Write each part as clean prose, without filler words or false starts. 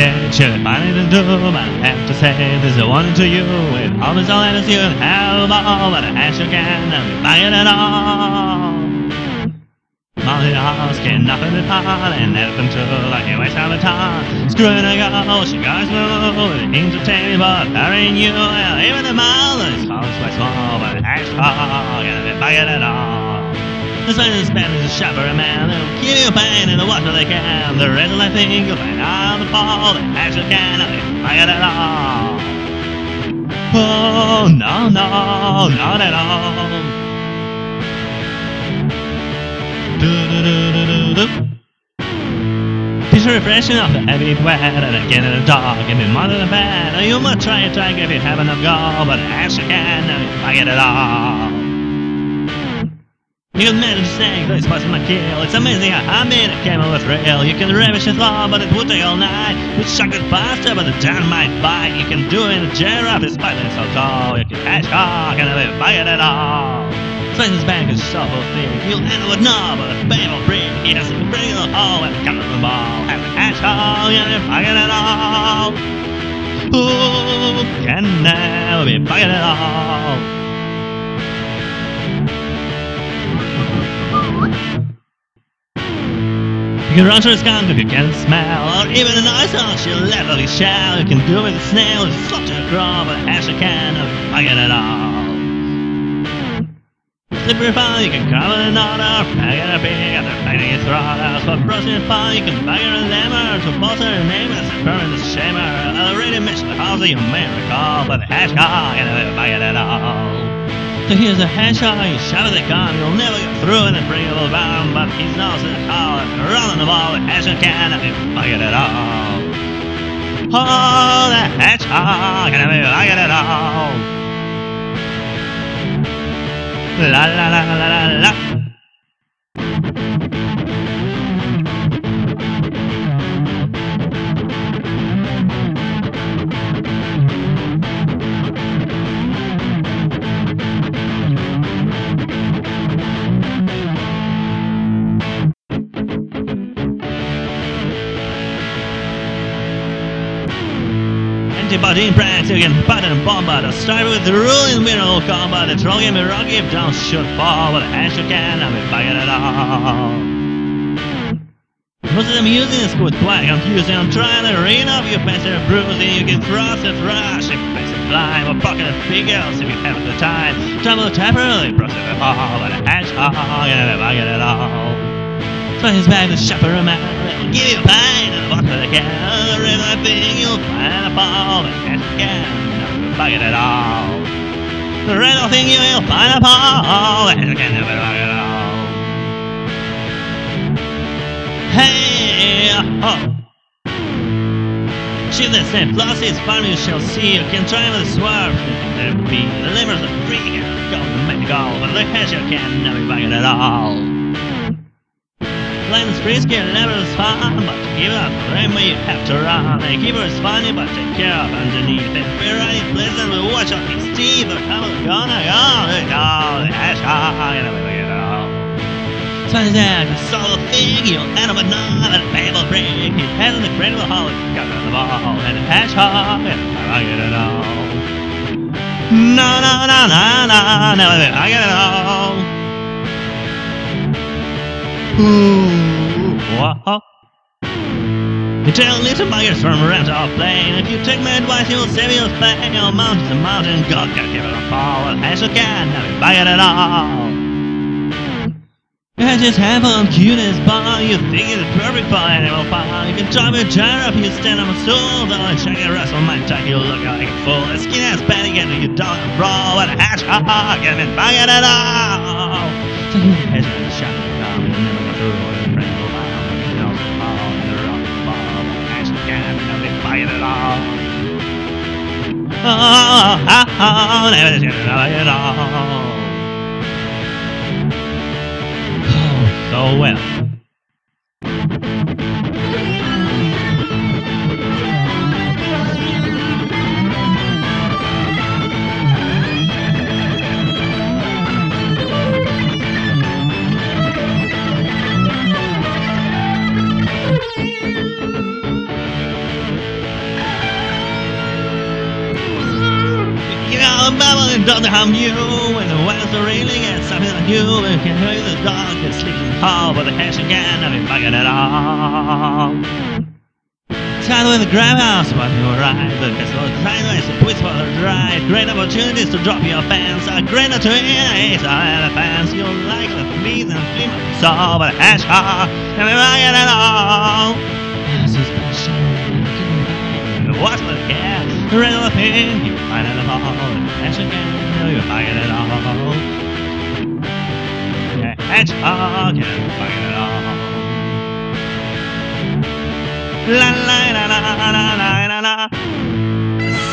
attention. If I need to do, I have to say this is one to you. With all this all that is you and have them all, but I ask you again, I'll be buying it all. Molly asking nothing at all, and nothing true, like you waste all the time. Screwing a girl, she goes through, it means to take me, but burying you, well, even the mile is false, like small, but it's fog, and I'll be buying it all. This man is a shop for a man. They'll give you pain and they'll watch what they can. The rest of the thing you'll find on the fall. The actual can only buy it at all. Oh, no, no, not at all. Picture refreshing off the heavy wet and again in the dark and in more than a bed. Oh, you must try if you have enough gold. But the actual can only buy it at all. You can manage to snag this boss from my kill. It's amazing how I made a camel with rail. You can ravish a thaw, but it would take all night. With chocolate pasta, but the town might bite. You can do it in a chair off this pilot so tall. You can catch hawk and never buy it at all. Slice's bank is so full thing. You'll end with no, but a will bring. He doesn't bring the hole and cover the ball. And the catch hawk and never buy it at all. Who can never be buy it at all? You can run through a skunk if you can smell, or even an oysters she'll level his shell. You can do it with a snail, just slot to a craw, but as you can, I get it all. Slippery fall, you can crumble an order, faggot a pig, and they're fighting his throttles. For brushing fall, you can bagger a lemmer, to bolster your name as a burn the shamer. I already mentioned the house that you may recall, but the hedgehog, and I get it all. So here's a hedgehog, you shot at the gun, you'll never get through in a breakable bound, but he's not so tall, and rolling the ball, the hedgehog can't bug it at all. Oh, the hedgehog can't bug it at all. La la la la la la. Body pranks, you can pattern bomb, but I'll start with the rule in mineral combat. The troll game, rocky, if don't shoot ball, but as you can, I'll be bugging it all. Most of them using this good play, confusing, I'm trying to read off your best and bruising. You can cross and rush, if you face a climb, or pocket of figures if you have the time. Trouble temporarily, process the ball, but as you can, I'll be bugging it all. So his bag is shopper a man, they'll give you a pint and a bottle of the can. The rest of the thing you'll find a ball, but as you can, never bug it at all. The rest of the thing you'll find a ball, but as you can, never bug it at all. Hey, oh! She's the same plus is fun you shall see. You can try with a swerve, there be the livers of freak and go to make a goal, but the as you can, never bug it at all. Lines frisky and never is fun, but to give up, remember you have to run. A keeper is funny, but take care of underneath. If we're running pleasant, we'll watch on his teeth. Or how it's gonna go, it's all the hedgehog, and we'll get it all. So he's there, just saw the thing, you'll end up with none, and a table break. His head in the cradle hole, he's got on the ball, and the hedgehog, and I'll get it all. No, no, no, no, no, no, I'll get it all. Wow. You tell little buggers from around our plane. If you take my advice, you'll save your pain. Your mountain's a mountain, God can't give it a fall. As you can, never buy it at all. You just have on cutest bar. You think it's perfect for animal power. You can drop your chair up, you stand on a stool. Though I check your wrestle, my tuck, you look like a fool. A skin ass patty, get you down and brawl. But as you can, buy it at all. So you has been shot and come. Oh, never did it all. Oh, so well. Babylon and Dottingham you, when the weather really gets something new, and can hear the dog and sleeping hall, but the cash again, I'll be bugging it all. Title in the grab house, but you arrive, the castle sideways, the twist for the drive, great opportunities to drop your fans, a great opportunity to have fans, you'll likely to meet and flee my soul, but the cash hall, I'll be bugging it all. This is the show, what's the cash? The regular thing, you find it all. Cash again, you find it all. Yeah, cash again, you find it all. La la la la la la la la.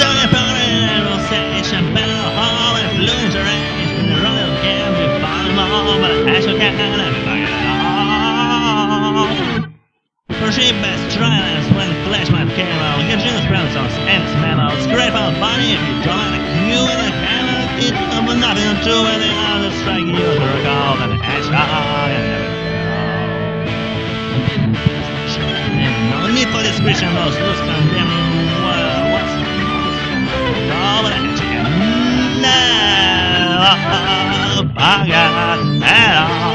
So they found it all, say Champagne Hall, and Fluence Range, and the Royal Camp, you find them all, but cash again, you find it all. For sheep best trials when the flesh might came out, gives you the spells and smell, scrape out body if you draw like you in a camera, it's number nothing to any other strike you to recall than a hash hog and everything. No need for description, those loose condemning what's the most all the hash hog now bugger at all.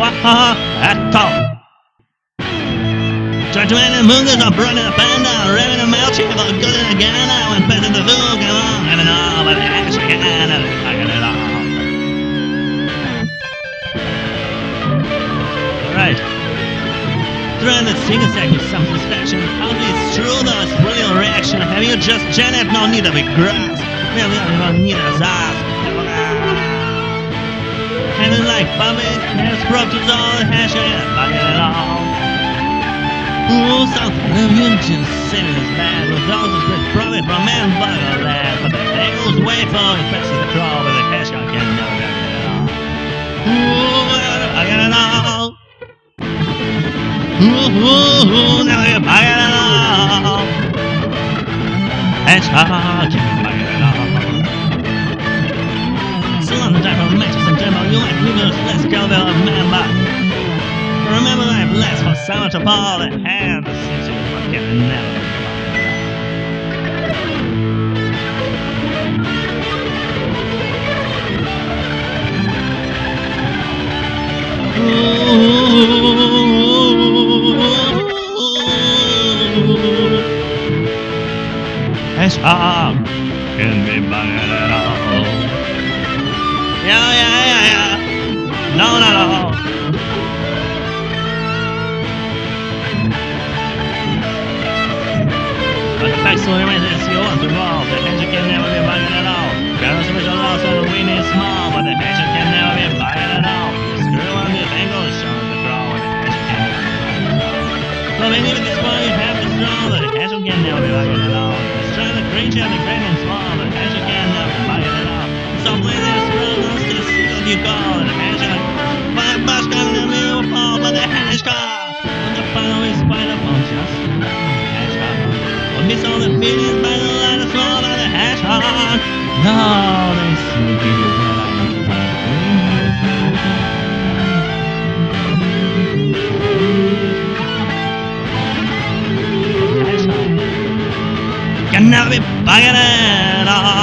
Waha at all. Judgment and mooners are brought in a panda, revving a mouth chip, all good in a gana, when pets in the food, come on, have it all, but ash again, and I got it all. Alright. Trying to sing a sec with some satisfaction, how do you strew those brilliant reaction? Have you just Janet? No need to be grass. Really, no need to ask. Having like vomit, has scrubbed us all, hash and bucket it all. Ooh, something of you just sitting as bad, with all this great profit from man, but all that. But the tails way for it, passes the crawl, but the hash I can't know that at all. Ooh, I got it all. Ooh, ooh, ooh, now you bucket it all. Hash I can't bucket it all. So long the time for matches. You like Luminous, less cowbell of Mamba. Remember I've less for sound to fall that hand the city fucking never. Hash hog can be buggered at all. Yeah. No, not at all. But the facts will remain as you want to evolve. The hatchet can never be buggered at all. Barrels which are lost or the wind is small, but the hatchet can never be buggered at all. Screw on this angle is shown to grow, but the hatchet can never be buggered at all. So many of this one you have to throw, but the hatchet can never be buggered at all. Destroy the creature, the great and small, but the hatchet can never be buggered at all. So play this world. You call it a handshake. My bus comes to me will fall by the handshake. And the final is spider bone just handshake. We'll miss all the feelings by the light of small by the handshake. No, they still give you what I need. Handshake. Can never be bugging at all.